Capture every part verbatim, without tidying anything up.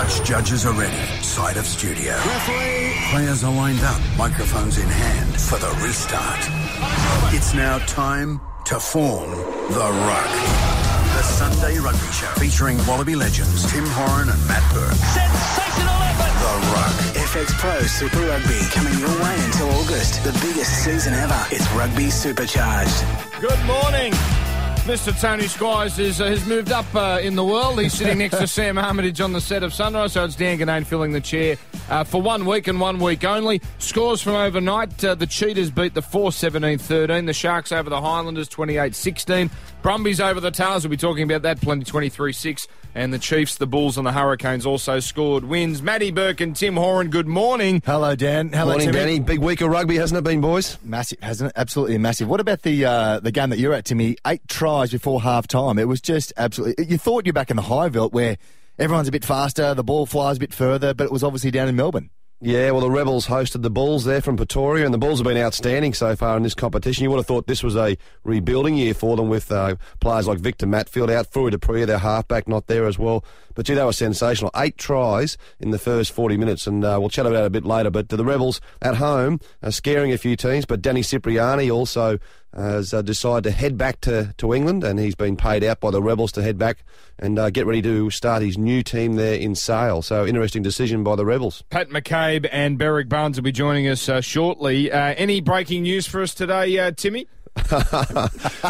Touch judges are ready. Side of studio. Referee. Players are lined up. Microphones in hand for the restart. It's now time to form the ruck. The Sunday Rugby Show featuring Wallaby legends Tim Horan and Matt Burke. Sensational effort. The ruck. F X Pro Super Rugby coming your way until August. The biggest season ever. It's rugby supercharged. Good morning. Mister Tony Squires is, uh, has moved up uh, in the world. He's sitting next to Sam Armitage on the set of Sunrise, so it's Dan Ganane filling the chair uh, for one week and one week only. Scores from overnight. Uh, the Cheetahs beat the four seventeen thirteen. The Sharks over the Highlanders twenty-eight sixteen. Brumbies over the Tars. We'll be talking about that plenty, twenty-three six. And the Chiefs, the Bulls and the Hurricanes also scored wins. Matty Burke and Tim Horan, good morning. Hello, Dan. Hello, morning, Timmy. Danny. Big week of rugby, hasn't it been, boys? Massive, hasn't it? Absolutely massive. What about the uh, the game that you're at, Timmy? Eight tries before half-time. It was just absolutely... You thought you're back in the high veld where everyone's a bit faster, the ball flies a bit further, but it was obviously down in Melbourne. Yeah, well, the Rebels hosted the Bulls there from Pretoria, and the Bulls have been outstanding so far in this competition. You would have thought this was a rebuilding year for them with uh, players like Victor Matfield out, Furi Dupree, their halfback, not there as well. But, gee, they were sensational. Eight tries in the first forty minutes, and uh, we'll chat about it a bit later. But uh, the Rebels at home are scaring a few teams, but Danny Cipriani also... has uh, decided to head back to, to England, and he's been paid out by the Rebels to head back and uh, get ready to start his new team there in Sale. So, interesting decision by the Rebels. Pat McCabe and Berrick Barnes will be joining us uh, shortly. Uh, any breaking news for us today, uh, Timmy?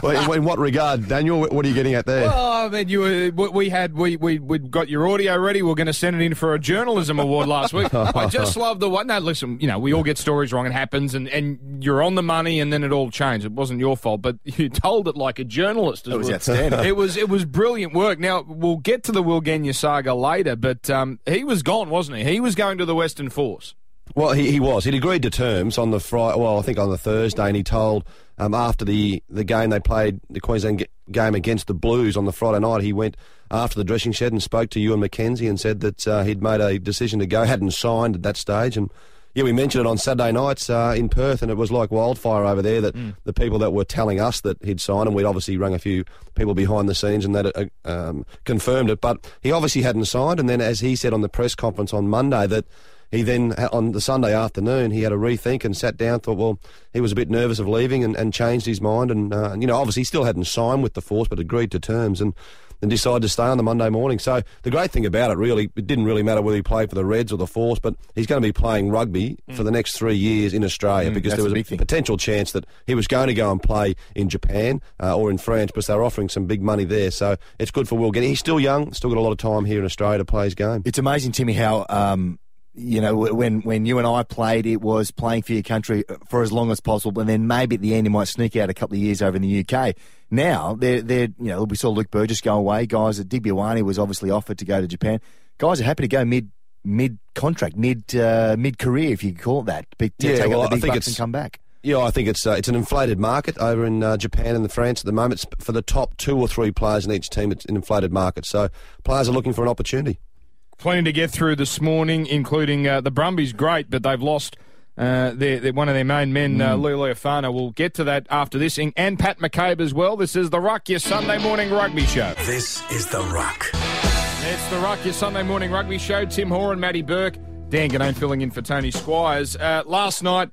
Well, in what regard, Daniel? What are you getting at there? Well, I mean, you were, we had we we we got your audio ready. We're going to send it in for a journalism award last week. I just love the one. No, listen, you know, we all get stories wrong. It happens, and, and you're on the money, and then it all changed. It wasn't your fault, but you told it like a journalist. It was well. outstanding. It was it was brilliant work. Now we'll get to the Will Genia saga later, but um, he was gone, wasn't he? He was going to the Western Force. Well, he, he was. He'd agreed to terms on the Friday. Well, I think on the Thursday, and he told um, after the the game they played, the Queensland game against the Blues on the Friday night, he went after the dressing shed and spoke to Ewan McKenzie and said that uh, he'd made a decision to go, hadn't signed at that stage. And yeah, we mentioned it on Saturday nights uh, in Perth, and it was like wildfire over there that mm. the people that were telling us that he'd signed, and we'd obviously rung a few people behind the scenes and that uh, um, confirmed it. But he obviously hadn't signed, and then as he said on the press conference on Monday that... He then, on the Sunday afternoon, he had a rethink and sat down, thought, well, he was a bit nervous of leaving and, and changed his mind. And, uh, you know, obviously he still hadn't signed with the Force but agreed to terms and, and decided to stay on the Monday morning. So the great thing about it, really, it didn't really matter whether he played for the Reds or the Force, but he's going to be playing rugby mm. for the next three years in Australia mm, because there was a, a potential chance that he was going to go and play in Japan uh, or in France because they were offering some big money there. So it's good for Will Genia. He's still young, still got a lot of time here in Australia to play his game. It's amazing, Timmy, how... Um You know, when when you and I played, it was playing for your country for as long as possible, and then maybe at the end you might sneak out a couple of years over in the U K. Now, they're, they're you know, we saw Luke Burgess go away. Guys, Digbyuani was obviously offered to go to Japan. Guys are happy to go mid mid contract, mid uh, mid career, if you could call it that. But yeah, take well, out the big bucks and come back. Yeah, I think it's uh, it's an inflated market over in uh, Japan and the France at the moment. It's for the top two or three players in each team, it's an inflated market. So players are looking for an opportunity. Plenty to get through this morning, including uh, the Brumbies, great, but they've lost uh, their, their, one of their main men, mm. uh, Lealiifano. We'll get to that after this, and Pat McCabe as well. This is The Ruck, your Sunday morning rugby show. This is The Ruck. It's The Ruck, your Sunday morning rugby show. Tim Horan, Matty Burke, Dan Ganane filling in for Tony Squires. Uh, last night,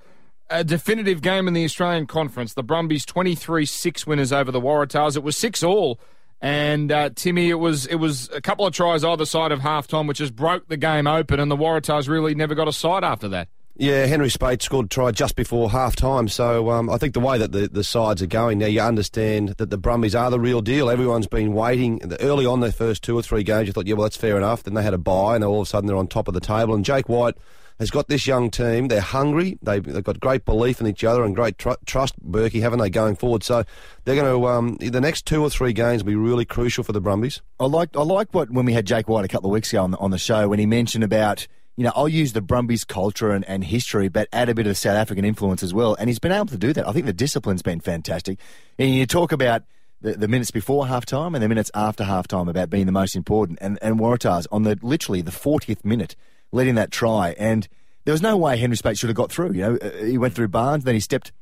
a definitive game in the Australian Conference. The Brumbies twenty-three six winners over the Waratahs. It was six all. And, uh, Timmy, it was it was a couple of tries either side of half-time, which just broke the game open, and the Waratahs really never got a side after that. Yeah, Henry Spate scored a try just before half-time, so um, I think the way that the, the sides are going now, you understand that the Brumbies are the real deal. Everyone's been waiting. Early on their first two or three games, you thought, yeah, well, that's fair enough. Then they had a bye, and all of a sudden they're on top of the table. And Jake White has got this young team. They're hungry. They've, they've got great belief in each other and great tr trust, Berkey, haven't they, going forward? So they're going to, um, the next two or three games will be really crucial for the Brumbies. I like I like what, when we had Jake White a couple of weeks ago on the, on the show, when he mentioned about, you know, I'll use the Brumbies culture and, and history, but add a bit of South African influence as well. And he's been able to do that. I think the discipline's been fantastic. And you talk about the, the minutes before half-time and the minutes after half-time about being the most important. And, and Waratahs on the literally the fortieth minute, letting that try, and there was no way Henry Spate should have got through. You know, he went through Barnes, then he stepped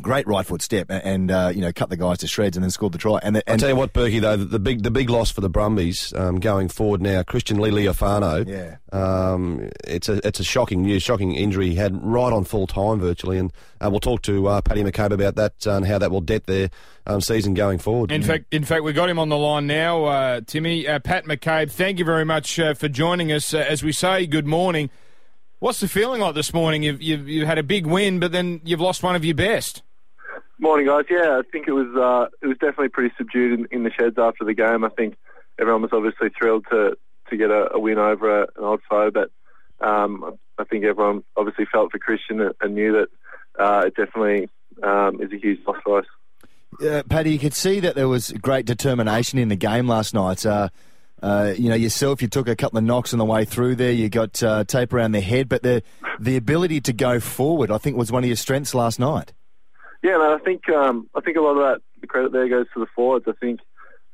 Great right foot step and, uh, you know, cut the guys to shreds and then scored the try. And, the, and I'll tell you what, Berkey, though, the big the big loss for the Brumbies um, going forward now, Christian Lealiifano. Yeah. Um, it's a it's a shocking news, shocking injury he had right on full time virtually. And uh, we'll talk to uh, Patty McCabe about that uh, and how that will dent their um, season going forward. In yeah. fact, in fact, we've got him on the line now, uh, Timmy. Uh, Pat McCabe, thank you very much uh, for joining us. Uh, as we say, good morning. What's the feeling like this morning? You've, you've, you've had a big win, but then you've lost one of your best. Morning, guys. Yeah, I think it was uh, it was definitely pretty subdued in, in the sheds after the game. I think everyone was obviously thrilled to, to get a, a win over an old foe, but um, I think everyone obviously felt for Christian and, and knew that uh, it definitely um, is a huge loss for us. Uh, Paddy, you could see that there was great determination in the game last night. Uh, uh, you know, yourself, you took a couple of knocks on the way through there. You got uh, tape around the head, but the the ability to go forward, I think, was one of your strengths last night. Yeah, man, I think um, I think a lot of that, the credit there goes to the forwards. I think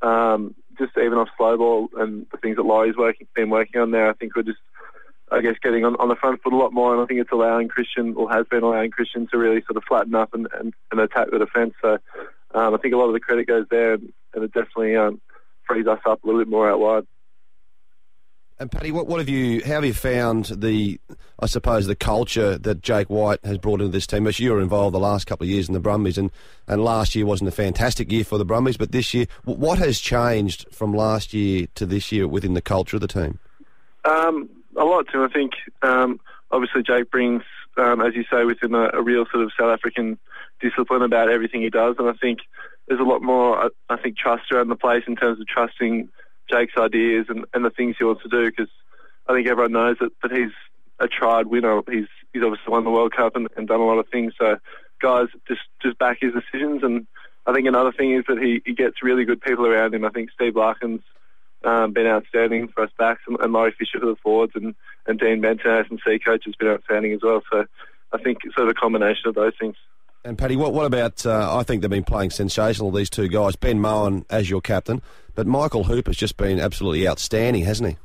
um, just even off slow ball and the things that Laurie's working, been working on there, I think we're just, I guess, getting on, on the front foot a lot more, and I think it's allowing Christian, or has been allowing Christian, to really sort of flatten up and, and, and attack the defence. So um, I think a lot of the credit goes there, and, and it definitely um, frees us up a little bit more out wide. And Paddy, what, what have you? How have you found the, I suppose, the culture that Jake White has brought into this team? As you were involved the last couple of years in the Brumbies, and, and last year wasn't a fantastic year for the Brumbies, but this year, what has changed from last year to this year within the culture of the team? Um, a lot, Tim. I think um, obviously Jake brings, um, as you say, within a, a real sort of South African discipline about everything he does, and I think there's a lot more, I, I think, trust around the place in terms of trusting Jake's ideas and, and the things he wants to do, because I think everyone knows that, that he's a tried winner. He's he's obviously won the World Cup and, and done a lot of things. So guys just, just back his decisions. And I think another thing is that he, he gets really good people around him. I think Steve Larkin's um, been outstanding for us backs, and, and Laurie Fisher for the forwards, and, and Dean Benton as an C coach has been outstanding as well. So I think it's sort of a combination of those things. And Paddy, what what about, uh, I think they've been playing sensational, these two guys, Ben Mohan as your captain, but Michael Hoop has just been absolutely outstanding, hasn't he?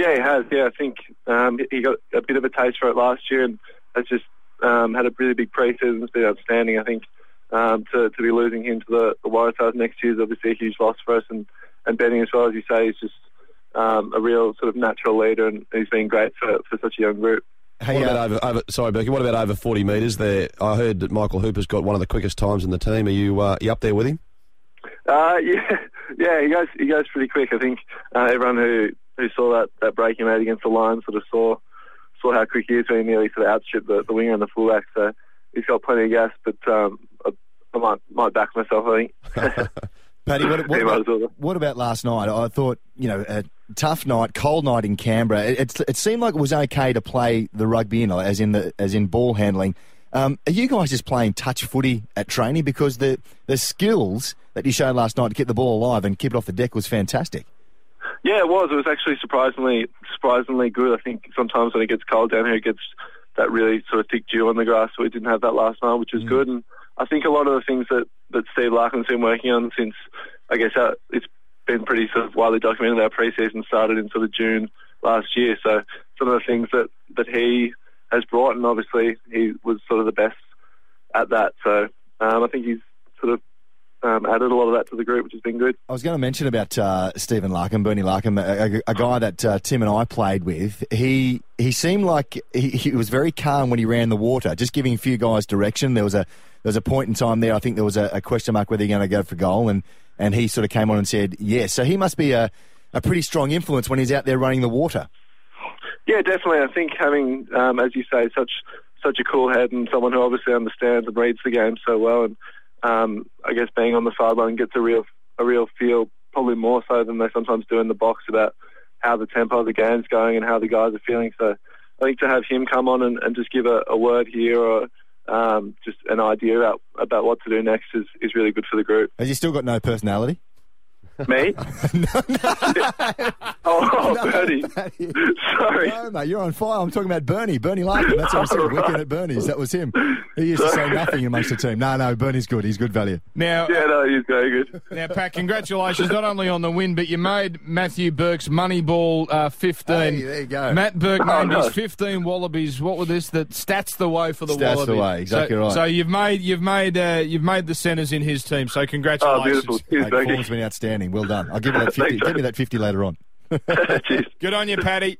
Yeah, he has, yeah. I think um, he got a bit of a taste for it last year and has just um, had a really big pre-season. It's been outstanding. I think um, to, to be losing him to the, the Waratahs next year is obviously a huge loss for us, and, and Benny as well, as you say, he's just um, a real sort of natural leader, and he's been great for, for such a young group. Hey, what about uh, over, over, sorry, Berkey, what about over forty metres there? I heard that Michael Hooper's got one of the quickest times in the team. Are you, uh, you up there with him? Uh, yeah, yeah, he goes he goes pretty quick. I think uh, everyone who, who saw that, that break he made against the Lions sort of saw saw how quick he is when he nearly sort of outstripped the, the winger and the fullback. So he's got plenty of gas, but um, I, I might might back myself, I think. Paddy, what, what, about, what about last night? I thought, you know, a tough night, cold night in Canberra. It, it, it seemed like it was okay to play the rugby, you know, as in the as in ball handling. Um, are you guys just playing touch footy at training? Because the the skills that you showed last night to keep the ball alive and keep it off the deck was fantastic. Yeah, it was. It was actually surprisingly surprisingly good. I think sometimes when it gets cold down here, it gets that really sort of thick dew on the grass. So we didn't have that last night, which is mm. good. And I think a lot of the things that, that Steve Larkin's been working on since, I guess, our, it's been pretty sort of widely documented. Our pre-season started in sort of June last year. So some of the things that, that he has brought, and obviously he was sort of the best at that. So um, I think he's sort of um, added a lot of that to the group, which has been good. I was going to mention about uh, Stephen Larkham, Bernie Larkham, a, a guy that uh, Tim and I played with. He he seemed like he, he was very calm when he ran the water, just giving a few guys direction. There was a There was a point in time there, I think there was a, a question mark whether you're going to go for goal, and, and he sort of came on and said yes. So he must be a, a pretty strong influence when he's out there running the water. Yeah, definitely. I think having, um, as you say, such such a cool head, and someone who obviously understands and reads the game so well, and um, I guess being on the sideline gets a real a real feel, probably more so than they sometimes do in the box, about how the tempo of the game's going and how the guys are feeling. So I think to have him come on and, and just give a, a word here, or Um, just an idea about, about what to do next is, is really good for the group. Has he still got no personality? Me? no, no. Oh, no, Bernie. Bernie. Sorry. No, mate, you're on fire. I'm talking about Bernie. Bernie Larkham. That's what I said. Weekend at Bernie's. That was him. He used to say nothing amongst the team. No, no, Bernie's good. He's good value. Now, yeah, no, he's very good. Now, Pat, congratulations not only on the win, but you made Matthew Burke's Moneyball uh, fifteen. Hey, there you go. Matt Burke oh, named no. his fifteen Wallabies. What were this? That stats the way for the stats Wallabies. Stats the way. Exactly so, right. So you've made you've made uh, you've made the centres in his team. So congratulations. Oh, beautiful. Cheers, mate, form's been outstanding. Well done. I'll give you that fifty. Give me that fifty later on. Cheers. Good on you, Patty.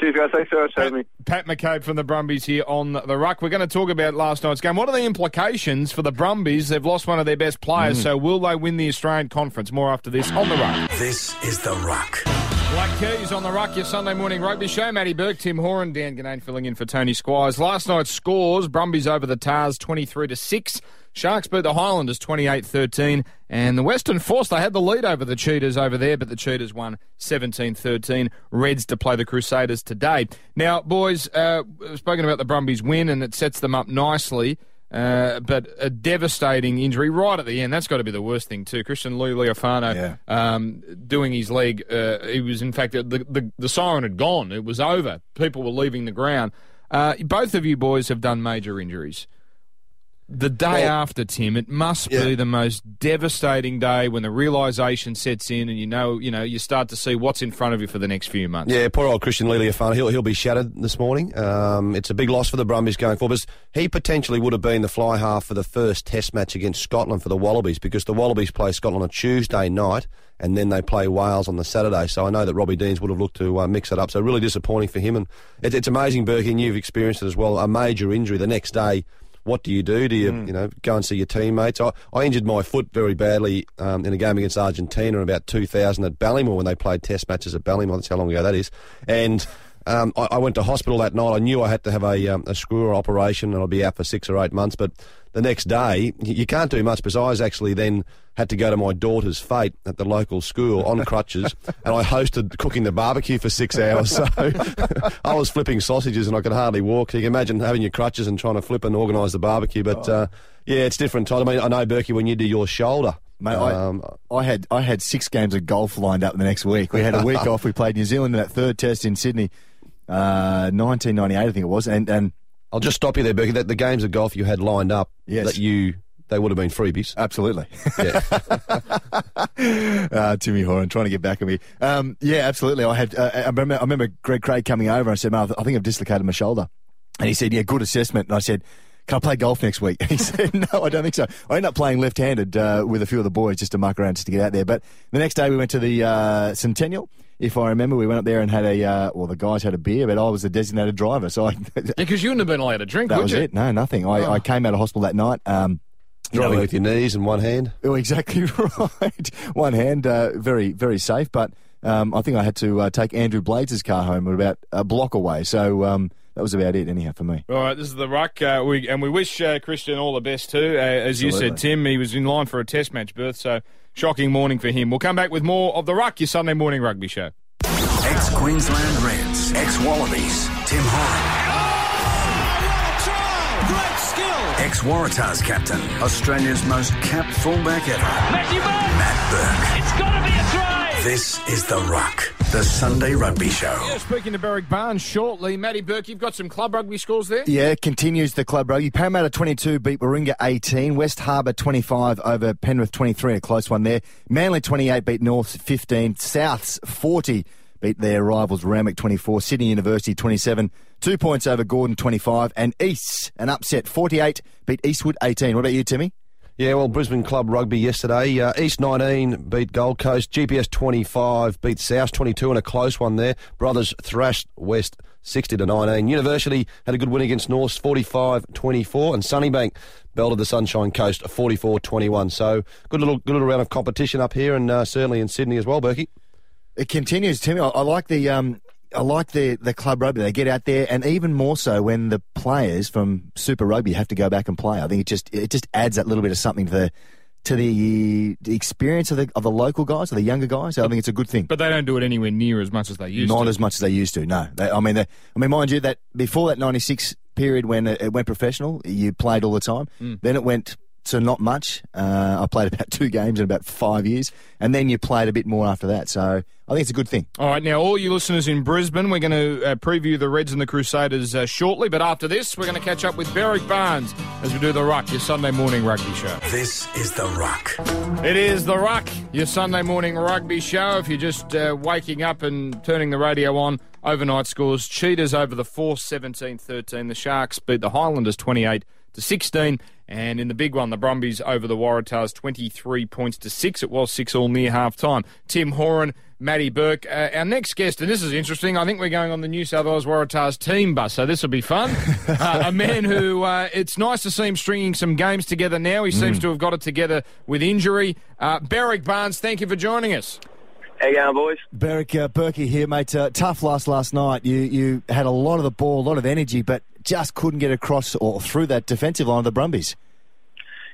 Cheers, guys. Thanks so much for having me. Pat McCabe from the Brumbies here on The Ruck. We're going to talk about last night's game. What are the implications for the Brumbies? They've lost one of their best players, mm. so will they win the Australian Conference? More after this on The Ruck. This is The Ruck. Black Keys on The Ruck, your Sunday morning rugby show. Matty Burke, Tim Horan, Dan Ganane filling in for Tony Squires. Last night's scores, Brumbies over the Tars twenty-three to six. Sharks beat the Highlanders twenty-eight thirteen. And the Western Force, they had the lead over the Cheetahs over there, but the Cheetahs won seventeen thirteen. Reds to play the Crusaders today. Now, boys, uh, we've spoken about the Brumbies win, and it sets them up nicely. Uh, but a devastating injury right at the end. That's got to be the worst thing too. Christian Lealiifano yeah. um, doing his leg. Uh, he was, in fact, the, the the siren had gone. It was over. People were leaving the ground. Uh, both of you boys have done major injuries. The day well, after, Tim, it must yeah. be the most devastating day when the realisation sets in, and you know, you know, you start to see what's in front of you for the next few months. Yeah, poor old Christian Lealiifano. He'll he'll be shattered this morning. Um, it's a big loss for the Brumbies going forward. But he potentially would have been the fly half for the first Test match against Scotland for the Wallabies, because the Wallabies play Scotland on a Tuesday night, and then they play Wales on the Saturday. So I know that Robbie Deans would have looked to uh, mix it up. So really disappointing for him, and it, it's amazing, Berkey, and you've experienced it as well. A major injury the next day. What do you do? Do you, mm. you know, go and see your teammates? I, I injured my foot very badly um, in a game against Argentina in about two thousand at Ballymore, when they played test matches at Ballymore. That's how long ago that is. And um, I, I went to hospital that night. I knew I had to have a, um, a screw operation, and I'd be out for six or eight months. But the next day, you can't do much, because I was actually then had to go to my daughter's fete at the local school on crutches, and I hosted cooking the barbecue for six hours. So I was flipping sausages, and I could hardly walk. So you can imagine having your crutches and trying to flip and organise the barbecue. But, uh, yeah, it's different. I mean, I know, Berkey, when you do your shoulder. Mate, um, I, I had I had six games of golf lined up the next week. We had a week off. We played New Zealand in that third test in Sydney, uh, nineteen ninety-eight, I think it was, and... and I'll just stop you there, Berkey. The, the games of golf you had lined up, yes. that you they would have been freebies. Absolutely. Yeah. uh, Timmy Horan trying to get back at me. Um, yeah, absolutely. I had. Uh, I, remember, I remember Greg Craig coming over and said, "Mate, I think I've dislocated my shoulder," and he said, "Yeah, good assessment." And I said, "Can I play golf next week?" And he said, "No, I don't think so." I ended up playing left-handed uh, with a few of the boys just to muck around, just to get out there. But the next day we went to the uh, Centennial. If I remember, we went up there and had a, uh, well, the guys had a beer, but I was the designated driver. So I, because you wouldn't have been allowed to drink, would you? That was it. No, nothing. I, oh. I came out of hospital that night. Um, Driving you know, with your knees in one hand. Oh, exactly right. One hand, uh, very, very safe. But um, I think I had to uh, take Andrew Blades' car home about a block away. So... Um, that was about it, anyhow, for me. All right, this is The Ruck, uh, we, and we wish uh, Christian all the best too. Uh, as Absolutely. You said, Tim, he was in line for a Test match berth, so shocking morning for him. We'll come back with more of The Ruck, your Sunday morning rugby show. Ex-Queensland Reds, ex-Wallabies, Tim Horan. Oh, what a try! Great skill! Ex-Waratahs captain, Australia's most capped fullback ever. Matthew Burke. Matt Burke. It's got to be a try! This is The Ruck, the Sunday Rugby Show. Yeah, speaking to Berrick Barnes shortly. Matty Burke, you've got some club rugby scores there? Yeah, continues the club rugby. Parramatta twenty-two beat Warringah eighteen. West Harbour twenty-five over Penrith twenty-three, a close one there. Manly twenty-eight beat North fifteen. Souths forty beat their rivals Ramwick twenty-four. Sydney University twenty-seven, two points over Gordon twenty-five. And Easts, an upset, forty-eight beat Eastwood eighteen. What about you, Timmy? Yeah, well, Brisbane Club Rugby yesterday. Uh, East nineteen beat Gold Coast. G P S twenty-five beat South twenty-two in a close one there. Brothers thrashed West sixty to nineteen. University had a good win against North forty-five twenty-four. And Sunnybank belted the Sunshine Coast forty-four twenty-one. So good little good little round of competition up here, and uh, certainly in Sydney as well, Berkey. It continues, Timmy. I, I like the... Um... I like the, the club rugby. They get out there, and even more so when the players from Super Rugby have to go back and play. I think it just it just adds that little bit of something to the to the, the experience of the of the local guys, or the younger guys. So I think it's a good thing. But they don't do it anywhere near as much as they used Not to. Not as much as they used to, no. They, I mean, they, I mean, mind you, that before that ninety-six period when it, it went professional, you played all the time. Mm. Then it went to not much. Uh, I played about two games in about five years, and then you played a bit more after that. So I think it's a good thing. All right, now all you listeners in Brisbane, we're going to uh, preview the Reds and the Crusaders uh, shortly, but after this, we're going to catch up with Berrick Barnes as we do The Ruck, your Sunday morning rugby show. This is The Ruck. It is The Ruck, your Sunday morning rugby show. If you're just uh, waking up and turning the radio on, overnight scores, Cheetahs over the Force, seventeen thirteen. The Sharks beat the Highlanders, twenty-eight to sixteen. And in the big one, the Brumbies over the Waratahs, twenty-three points to six. It was six all near half-time. Tim Horan, Matty Burke. Uh, our next guest, and this is interesting, I think we're going on the New South Wales Waratahs team bus, so this will be fun. uh, a man who, uh, it's nice to see him stringing some games together now. He mm. seems to have got it together with injury. Uh, Berrick Barnes, thank you for joining us. How you going, boys? Berrick uh, Burke here, mate. Uh, tough loss last night. You, you had a lot of the ball, a lot of energy, but just couldn't get across or through that defensive line of the Brumbies.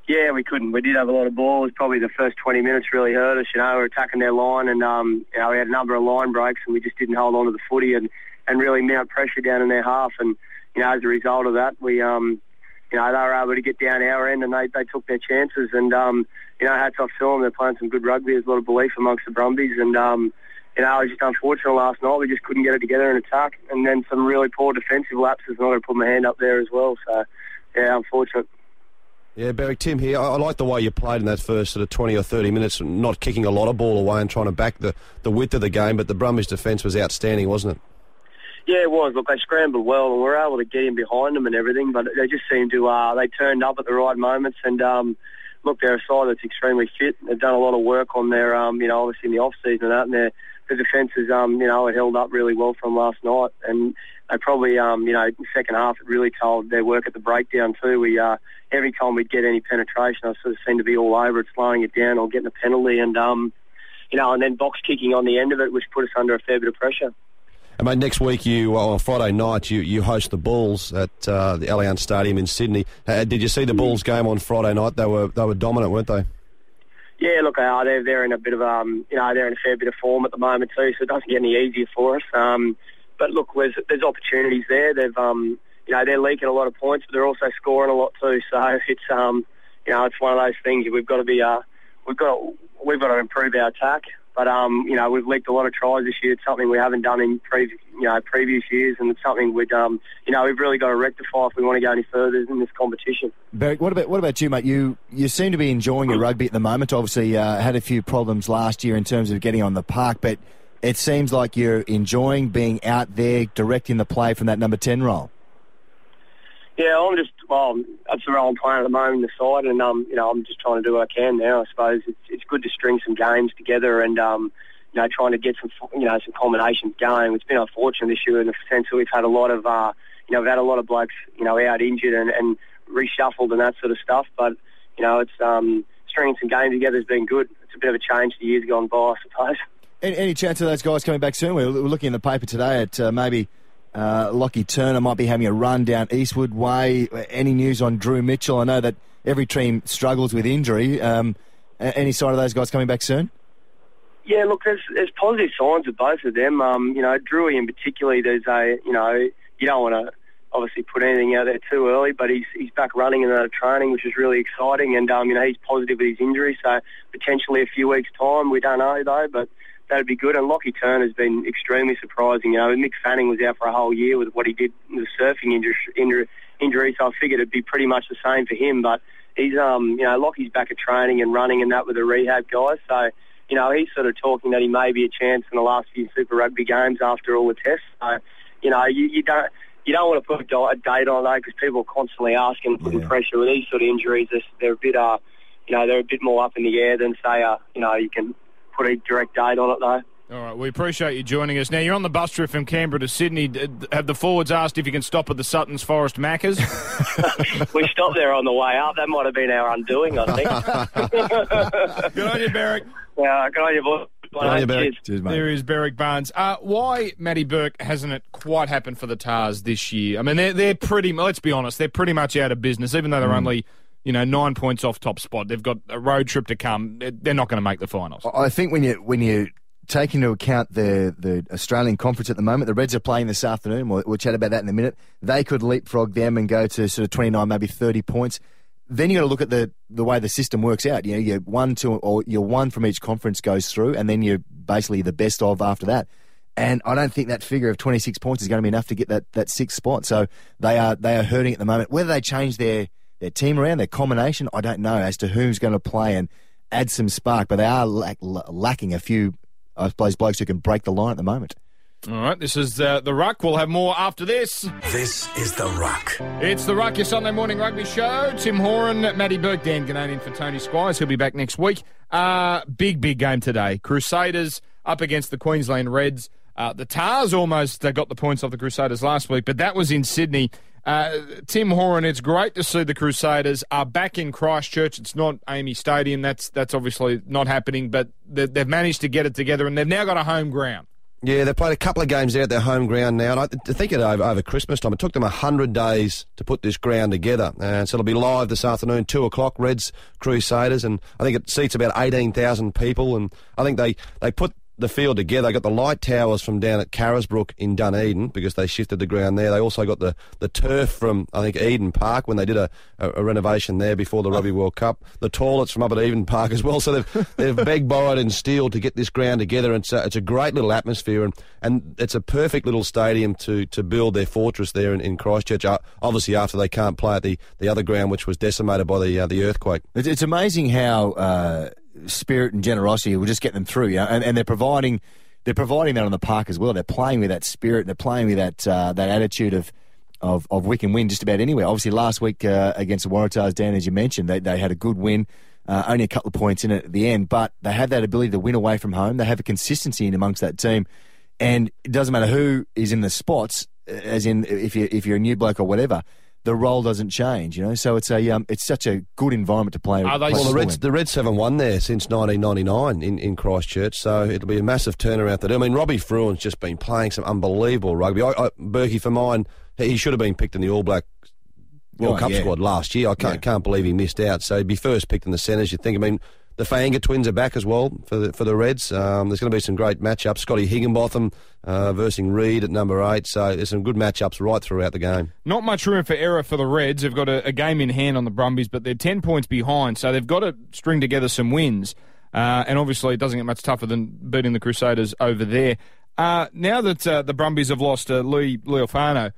Yeah, we couldn't. We did have a lot of ball. It was probably the first twenty minutes really hurt us. You know, we were attacking their line, and um, you know, we had a number of line breaks, and we just didn't hold on to the footy and, and really mount pressure down in their half. And you know, as a result of that, we um, you know, they were able to get down our end, and they, they took their chances. And um, you know, hats off to them. They're playing some good rugby. There's a lot of belief amongst the Brumbies, and um. You know, it was just unfortunate last night. We just couldn't get it together in attack. And then some really poor defensive lapses, and I got to put my hand up there as well. So, yeah, unfortunate. Yeah, Berrick, Tim here. I, I like the way you played in that first sort of twenty or thirty minutes, not kicking a lot of ball away and trying to back the, the width of the game, but the Brumbies' defence was outstanding, wasn't it? Yeah, it was. Look, they scrambled well, and we were able to get in behind them and everything, but they just seemed to, uh, they turned up at the right moments, and... Um, Look, they're a side that's extremely fit. They've done a lot of work on their, um, you know, obviously in the off-season and that, and their, their defence is, um, you know, it held up really well from last night. And they probably, um, you know, in the second half, it really told their work at the breakdown too. We uh, every time we'd get any penetration, I sort of seemed to be all over it, slowing it down or getting a penalty. And, um, you know, and then box kicking on the end of it, which put us under a fair bit of pressure. And mate, next week, you on Friday night, you, you host the Bulls at uh, the Allianz Stadium in Sydney. Uh, did you see the Bulls game on Friday night? They were they were dominant, weren't they? Yeah, look, uh, they're they're in a bit of um, you know, they're in a fair bit of form at the moment too, so it doesn't get any easier for us. Um, but look, there's, there's opportunities there. They've um, you know, they're leaking a lot of points, but they're also scoring a lot too. So it's um, you know, it's one of those things we've got to be uh, we've got to, we've got to improve our attack. But, um, you know, we've leaked a lot of tries this year. It's something we haven't done in previous, you know, previous years, and it's something we'd, um, you know, we've really got to rectify if we want to go any further in this competition. Berrick, what about what about you, mate? You you seem to be enjoying your rugby at the moment. Obviously, uh, had a few problems last year in terms of getting on the park, but it seems like you're enjoying being out there directing the play from that number ten role. Yeah, I'm just, well, that's the role I'm playing at the moment, the side, and, um, you know, I'm just trying to do what I can now, I suppose. It's it's good to string some games together and, um, you know, trying to get some, you know, some combinations going. It's been unfortunate this year in the sense that we've had a lot of, uh, you know, we've had a lot of blokes, you know, out injured and, and reshuffled and that sort of stuff, but, you know, it's, um, stringing some games together has been good. It's a bit of a change to years gone by, I suppose. Any, any chance of those guys coming back soon? We're looking in the paper today at uh, maybe... Uh, Lockie Turner might be having a run down Eastwood Way. Any news on Drew Mitchell? I know that every team struggles with injury. Um, any side of those guys coming back soon? Yeah, look, there's, there's positive signs of both of them. Um, you know, Drewy in particular, there's a, you know, you don't want to obviously put anything out there too early, but he's he's back running and out of training, which is really exciting. And, um, you know, he's positive with his injury, so potentially a few weeks' time. We don't know, though, but... that'd be good. And Lockie Turner's been extremely surprising. You know, Mick Fanning was out for a whole year with what he did with the surfing injury, injury, so I figured it'd be pretty much the same for him. But he's, um, you know, Lockie's back at training and running and that with the rehab guys. So, you know, he's sort of talking that he may be a chance in the last few Super Rugby games after all the tests. So, you know, you, you don't you don't want to put a date on that because people are constantly asking, putting yeah. pressure with these sort of injuries. They're, they're a bit, uh, you know, they're a bit more up in the air than say, uh, you know, you can. Put a direct date on it, though. All right, we appreciate you joining us. Now, you're on the bus trip from Canberra to Sydney. Have the forwards asked if you can stop at the Sutton's Forest Maccas? We stopped there on the way up. That might have been our undoing, I think. Good on you, Berrick. Uh, good on you, boy. Good on you, Berrick. Cheers, mate. There is Berrick Barnes. Uh, why, Matty Burke, hasn't it quite happened for the Tars this year? I mean, they're, they're pretty, let's be honest, they're pretty much out of business, even though they're mm. only... you know, nine points off top spot. They've got a road trip to come. They're not going to make the finals. I think when you when you take into account the, the Australian conference at the moment, the Reds are playing this afternoon. We'll, we'll chat about that in a minute. They could leapfrog them and go to sort of twenty-nine, maybe thirty points. then you got to look at the, the way the system works out. You know, you're one, two, or you're one from each conference goes through, and then you're basically the best of after that. And I don't think that figure of twenty-six points is going to be enough to get that, that sixth spot. So they are they are hurting at the moment. Whether they change their, their team around, their combination, I don't know as to who's going to play and add some spark. But they are lack, lacking a few, I suppose, blokes who can break the line at the moment. All right, this is uh, The Ruck. We'll have more after this. This is The Ruck. It's The Ruck, your Sunday morning rugby show. Tim Horan, Matty Burke, Dan Ganane in for Tony Squires. He'll be back next week. Uh, big, big game today. Crusaders up against the Queensland Reds. Uh, the Tars almost uh, got the points off the Crusaders last week, but that was in Sydney. Uh, Tim Horan, it's great to see the Crusaders are back in Christchurch. It's not Amy Stadium. That's, that's obviously not happening, but they've managed to get it together, and they've now got a home ground. Yeah, they've played a couple of games there at their home ground now. And I think it over, over Christmas time. It took them one hundred days to put this ground together. Uh, so it'll be live this afternoon, two o'clock, Reds Crusaders. And I think it seats about eighteen thousand people. And I think they, they put the field together. They got the light towers from down at Carisbrook in Dunedin because they shifted the ground there. They also got the, the turf from, I think, Eden Park when they did a, a, a renovation there before the Rugby World Cup. The toilets from up at Eden Park as well. So they've, they've begged, borrowed and steeled to get this ground together. And so it's a great little atmosphere and, and it's a perfect little stadium to, to build their fortress there in, in Christchurch, obviously after they can't play at the, the other ground which was decimated by the, uh, the earthquake. It's, it's amazing how... Uh... spirit and generosity will just get them through, you know, and, and they're providing they're providing that on the park as well. They're playing with that spirit and they're playing with that uh, that attitude of, of of we can win just about anywhere. Obviously last week uh, against the Waratahs, Dan, as you mentioned, they they had a good win, uh, only a couple of points in it at the end, but they have that ability to win away from home. They have a consistency in amongst that team, and it doesn't matter who is in the spots, as in if you if you're a new bloke or whatever. The role doesn't change, you know. So it's a um, it's such a good environment to play. Are they play well, the Reds, the Reds haven't won there since nineteen ninety-nine in, in Christchurch, so it'll be a massive turnaround to do. I mean, Robbie Fruin's just been playing some unbelievable rugby. I, I, Berkey, for mine, he should have been picked in the All Black World oh, Cup yeah. squad last year. I can't yeah. can't believe he missed out. So he'd be first picked in the centres. You think? I mean, the Fainga twins are back as well for the, for the Reds. Um, there's going to be some great matchups. Scotty Higginbotham uh, versus Reed at number eight. So there's some good matchups right throughout the game. Not much room for error for the Reds. They've got a, a game in hand on the Brumbies, but they're ten points behind. So they've got to string together some wins. Uh, and obviously it doesn't get much tougher than beating the Crusaders over there. Uh, now that uh, the Brumbies have lost uh, Lee Lealiifano,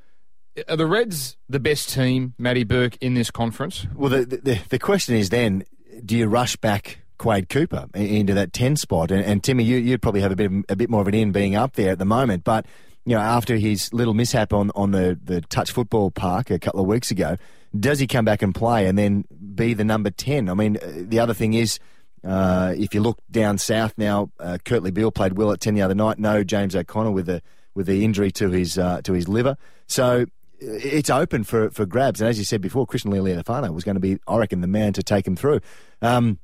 are the Reds the best team, Matty Burke, in this conference? Well, the the, the question is then, do you rush back Quade Cooper into that ten spot? And, and Timmy, you, you'd probably have a bit of, a bit more of an in being up there at the moment. But you know, after his little mishap on on the, the touch football park a couple of weeks ago, does he come back and play and then be the number ten? I mean, the other thing is, uh, if you look down south now, uh, Kurtley Beale played well at ten the other night. No James O'Connor with the with the injury to his uh, to his liver. So it's open for, for grabs. And as you said before, Christian Lealiifano was going to be, I reckon, the man to take him through. Um,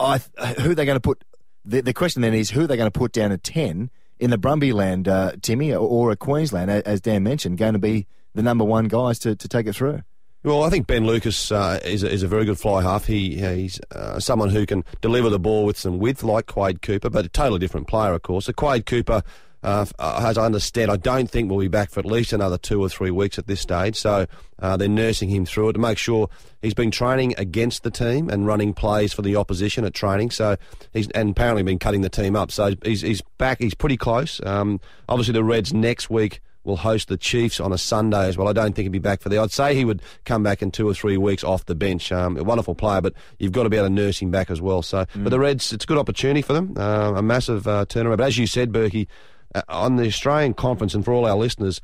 I, who they're going to put? The, the question then is who they're going to put down a ten in the Brumby land, uh, Timmy, or, or a Queensland, as Dan mentioned, going to be the number one guys to, to take it through. Well, I think Ben Lucas uh, is, a, is a very good fly half. He, he's uh, someone who can deliver the ball with some width, like Quade Cooper, but a totally different player, of course. So Quade Cooper, uh, as I understand, I don't think we'll be back for at least another two or three weeks at this stage. So uh, they're nursing him through it to make sure he's been training against the team and running plays for the opposition at training. So he's and apparently been cutting the team up. So he's, he's back. He's pretty close. Um, obviously, the Reds next week will host the Chiefs on a Sunday as well. I don't think he'd be back for that. I'd say he would come back in two or three weeks off the bench. Um, a wonderful player, but you've got to be able to nurse him back as well. So, mm. But the Reds, it's a good opportunity for them, uh, a massive uh, turnaround. But as you said, Berkey, uh, on the Australian conference, and for all our listeners,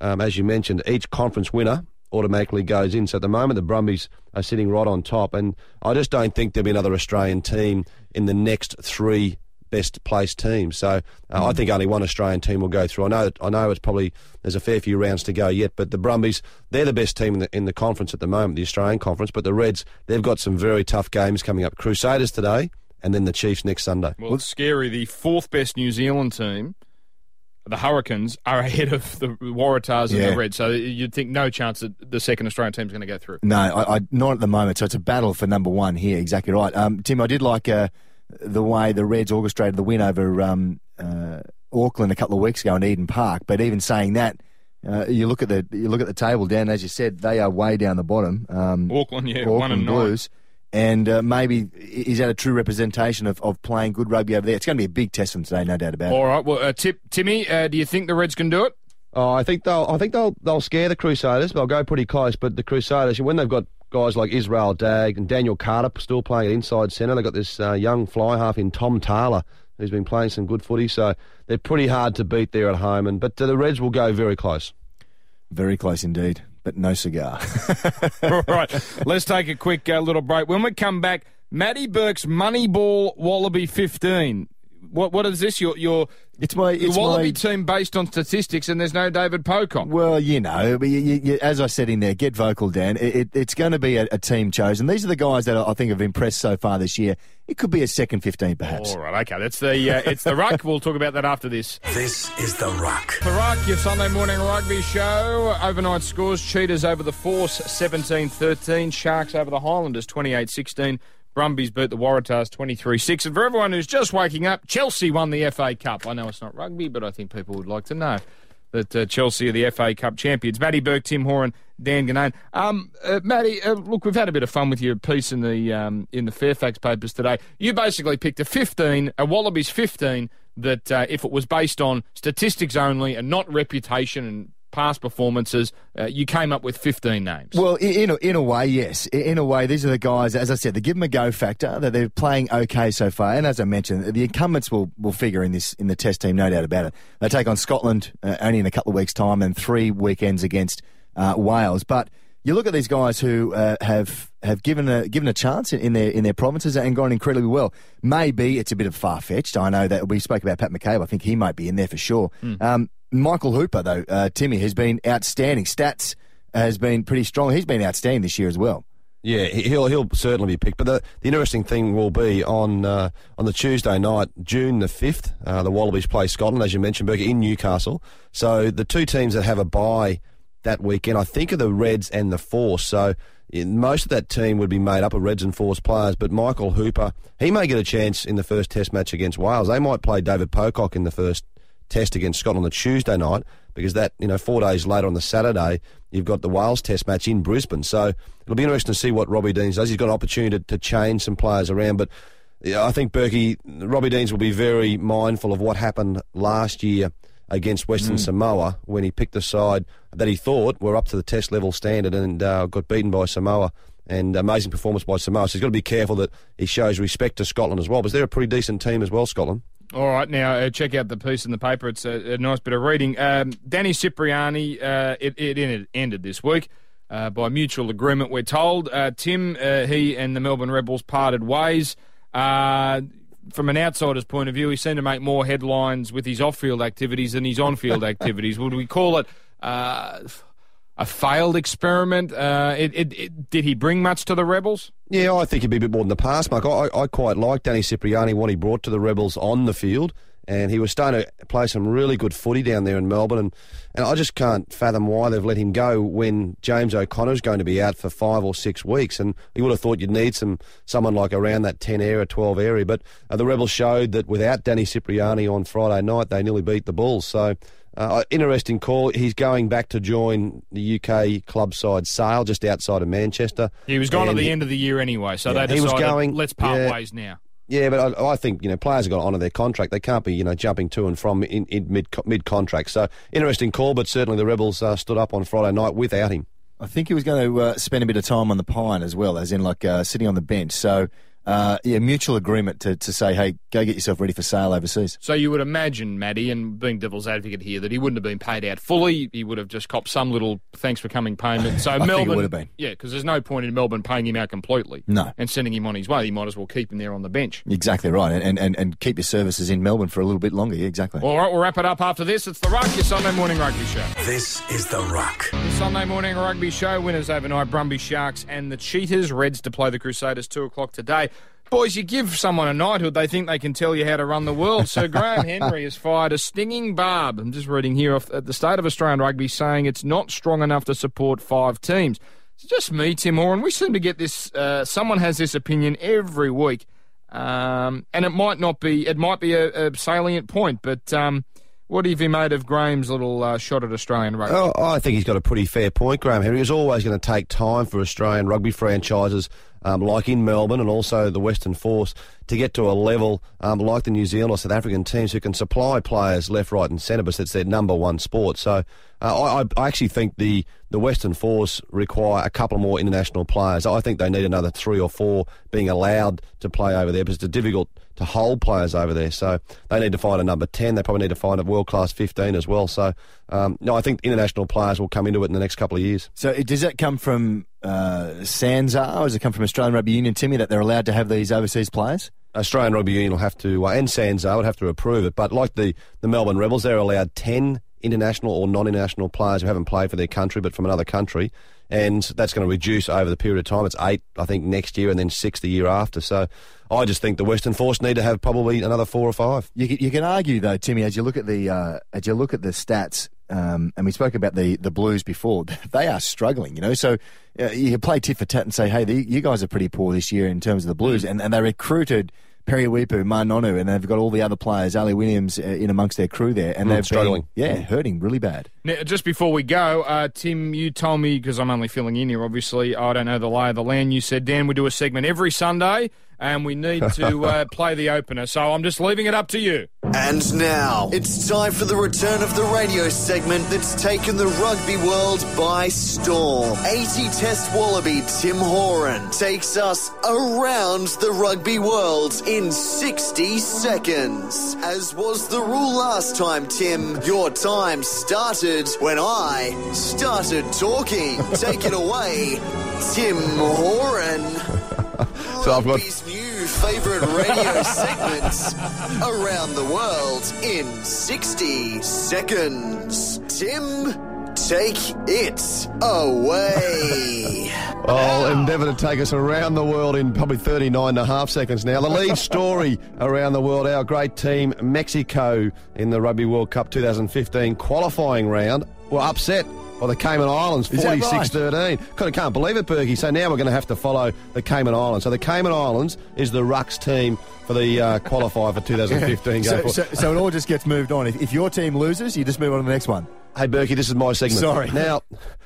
um, as you mentioned, each conference winner automatically goes in. So at the moment, the Brumbies are sitting right on top, and I just don't think there'll be another Australian team in the next three best placed team. So uh, mm. I think only one Australian team will go through. I know I know it's probably there's a fair few rounds to go yet, but the Brumbies, they're the best team in the, in the conference at the moment, the Australian conference, but the Reds, they've got some very tough games coming up. Crusaders today and then the Chiefs next Sunday. Well, it's scary. The fourth best New Zealand team, the Hurricanes, are ahead of the Waratahs and yeah. the Reds, so you'd think no chance that the second Australian team's going to go through. No, I, I, not at the moment, so it's a battle for number one here, exactly right. Um, Tim, I did like... Uh, the way the Reds orchestrated the win over um, uh, Auckland a couple of weeks ago in Eden Park. But even saying that, Uh, you look at the you look at the table, Dan. As you said, they are way down the bottom. Um, Auckland, yeah, Auckland one and Blues, nine. And uh, maybe is that a true representation of, of playing good rugby over there? It's going to be a big test for them today, no doubt about it. All right, well, uh, tip, Timmy, uh, do you think the Reds can do it? Oh, I think they'll I think they'll they'll scare the Crusaders. They'll go pretty close, but the Crusaders, when they've got guys like Israel Dagg and Daniel Carter still playing at inside centre, they've got this uh, young fly half in Tom Tala, who's been playing some good footy, so they're pretty hard to beat there at home. And But uh, the Reds will go very close. Very close indeed, but no cigar. All right, let's take a quick uh, little break. When we come back, Matty Burke's Moneyball Wallaby fifteen. What What is this? Your your it's my it's Wallaby my... team based on statistics, and there's no David Pocock. Well, you know, you, you, you, as I said in there, get vocal, Dan. It, it, it's going to be a, a team chosen. These are the guys that I think have impressed so far this year. It could be a second fifteen, perhaps. All right, okay. That's the uh, it's the ruck. We'll talk about that after this. This is the ruck. The ruck, your Sunday morning rugby show. Overnight scores: Cheetahs over the Force, seventeen thirteen. Sharks over the Highlanders, twenty-eight sixteen. Brumbies beat the Waratahs twenty-three six. And for everyone who's just waking up, Chelsea won the F A Cup. I know it's not rugby, but I think people would like to know that uh, Chelsea are the F A Cup champions. Matty Burke, Tim Horan, Dan Ganane. Um, uh, Matty, uh, look, we've had a bit of fun with your piece in the um, in the Fairfax papers today. You basically picked a fifteen, a Wallabies fifteen, that uh, if it was based on statistics only and not reputation and past performances, uh, you came up with fifteen names. Well, in a, in a way, yes. In a way, these are the guys, as I said, they give them a go factor, that they're playing okay so far. And as I mentioned, the incumbents will, will figure in this in the test team, no doubt about it. They take on Scotland uh, only in a couple of weeks' time and three weekends against uh, Wales. But you look at these guys who uh, have have given a given a chance in, in their in their provinces and gone incredibly well. Maybe it's a bit of far-fetched. I know that we spoke about Pat McCabe. I think he might be in there for sure. Mm. Um Michael Hooper, though, uh, Timmy, has been outstanding. Stats has been pretty strong. He's been outstanding this year as well. Yeah, he'll he'll certainly be picked. But the, the interesting thing will be on uh, on the Tuesday night, June the fifth, uh, the Wallabies play Scotland, as you mentioned, Berger, in Newcastle. So the two teams that have a bye that weekend, I think, are the Reds and the Force. So in, most of that team would be made up of Reds and Force players. But Michael Hooper, he may get a chance in the first test match against Wales. They might play David Pocock in the first test against Scotland on the Tuesday night, because that, you know, four days later on the Saturday, you've got the Wales test match in Brisbane. So it'll be interesting to see what Robbie Deans does. He's got an opportunity to, to change some players around, but yeah, I think Berkey, Robbie Deans will be very mindful of what happened last year against Western mm. Samoa when he picked a side that he thought were up to the test level standard and uh, got beaten by Samoa. And amazing performance by Samoa. So he's got to be careful that he shows respect to Scotland as well, because they're a pretty decent team as well, Scotland. All right, now uh, check out the piece in the paper. It's a, a nice bit of reading. Um, Danny Cipriani, uh, it, it ended, ended this week uh, by mutual agreement, we're told. Uh, Tim, uh, he and the Melbourne Rebels parted ways. Uh, from an outsider's point of view, he seemed to make more headlines with his off-field activities than his on-field activities. Would we call it uh, a failed experiment? Uh, it, it, it, did he bring much to the Rebels? Yeah, I think he'd be a bit more than the past, Mark. I, I quite like Danny Cipriani, what he brought to the Rebels on the field, and he was starting to play some really good footy down there in Melbourne, and, and I just can't fathom why they've let him go when James O'Connor's going to be out for five or six weeks, and you would have thought you'd need some someone like around that ten area, twelve area, but uh, the Rebels showed that without Danny Cipriani on Friday night, they nearly beat the Bulls, so uh, interesting call. He's going back to join the U K club side Sale, just outside of Manchester. He was gone and at the end of the year anyway, so yeah, they decided, he was going, let's part yeah, ways now. Yeah, but I, I think, you know, players have got to honour their contract. They can't be, you know, jumping to and from in, in mid, mid-contract. So, interesting call, but certainly the Rebels uh, stood up on Friday night without him. I think he was going to uh, spend a bit of time on the pine as well, as in, like, uh, sitting on the bench. So, uh, yeah, mutual agreement to, to say, hey, go get yourself ready for sale overseas. So you would imagine, Matty, and being devil's advocate here, that he wouldn't have been paid out fully. He would have just copped some little thanks for coming payment. So I Melbourne think it would have been. Yeah, because there's no point in Melbourne paying him out completely. No. And sending him on his way. You might as well keep him there on the bench. Exactly right. And, and, and keep your services in Melbourne for a little bit longer. Yeah, exactly. All right, we'll wrap it up after this. It's The Ruck, your Sunday morning rugby show. This is The Ruck. The Sunday morning rugby show. Winners overnight, Brumbies, Sharks and the Cheetahs. Reds to play the Crusaders two o'clock today. Boys, you give someone a knighthood, they think they can tell you how to run the world. Sir Graham Henry has fired a stinging barb. I'm just reading here off at the State of Australian Rugby, saying it's not strong enough to support five teams. It's just me, Tim Horan. We seem to get this. Uh, someone has this opinion every week, um, and it might not be. It might be a, a salient point, but um, What have you made of Graham's little uh, shot at Australian rugby? Oh, I think he's got a pretty fair point, Graham Henry. It's always going to take time for Australian rugby franchises, um, like in Melbourne and also the Western Force, to get to a level um, like the New Zealand or South African teams who can supply players left, right and centre, because it's their number one sport. So uh, I, I actually think the, the Western Force require a couple more international players. I think they need another three or four being allowed to play over there, because it's a difficult to hold players over there. So they need to find a number ten. They probably need to find a world-class fifteen as well. So, um, no, I think international players will come into it in the next couple of years. So does that come from uh, SANZAR, or does it come from Australian Rugby Union, Timmy, that they're allowed to have these overseas players? Australian Rugby Union will have to, uh, and SANZAR would have to approve it. But like the, the Melbourne Rebels, they're allowed ten international or non-international players who haven't played for their country but from another country, and that's going to reduce over the period of time. It's eight, I think, next year, and then six the year after. So I just think the Western Force need to have probably another four or five. You, you can argue, though, Timmy, as you look at the uh, as you look at the stats, um, and we spoke about the, the Blues before, they are struggling, you know. So uh, you play tit for tat and say, hey, the, you guys are pretty poor this year in terms of the Blues, and, and they recruited Periwipu, Manonu, and they've got all the other players, Ali Williams, uh, in amongst their crew there, and mm, they're struggling. Been, yeah, hurting really bad. Now, just before we go, uh, Tim, you told me, because I'm only filling in here, obviously, I don't know the lay of the land, you said, Dan, we do a segment every Sunday, and we need to uh, play the opener, so I'm just leaving it up to you. And now, it's time for the return of the radio segment that's taken the rugby world by storm. eighty-test Wallaby Tim Horan takes us around the rugby world in sixty seconds. As was the rule last time, Tim, your time started when I started talking. Take it away, Tim Horan. So I've got these new favourite radio segments around the world in sixty seconds. Tim, take it away. I'll endeavour to take us around the world in probably thirty-nine and a half seconds now. The lead story around the world, our great team, Mexico, in the Rugby World Cup twenty fifteen qualifying round, were upset by the Cayman Islands, forty-six thirteen. Kind of can't believe it, Berkey. So now we're going to have to follow the Cayman Islands. So the Cayman Islands is the Rucks team for the uh, qualifier for twenty fifteen. Yeah. Go so, for. So, so it all just gets moved on. If, if your team loses, you just move on to the next one. Hey, Berkey, this is my segment. Sorry. Now,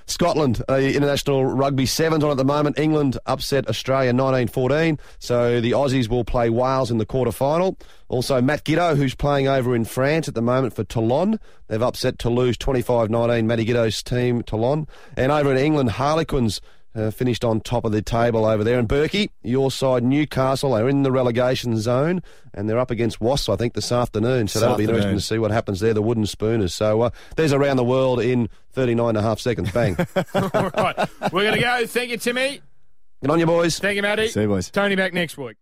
Scotland, uh, international rugby sevens on at the moment. England upset Australia nineteen fourteen. So the Aussies will play Wales in the quarterfinal. Also, Matt Giddo, who's playing over in France at the moment for Toulon. They've upset Toulouse twenty-five nineteen, Matty Giddo's team, Toulon. And over in England, Harlequins uh, finished on top of the table over there. And Berkey, your side, Newcastle, are in the relegation zone, and they're up against Wasps, I think, this afternoon. So this that'll afternoon. be interesting to see what happens there, the Wooden Spooners. So uh, there's around the world in thirty-nine and a half seconds. Bang. All right. We're going to go. Thank you, Timmy. Get on you, boys. Thank you, Matty. See you, boys. Tony back next week.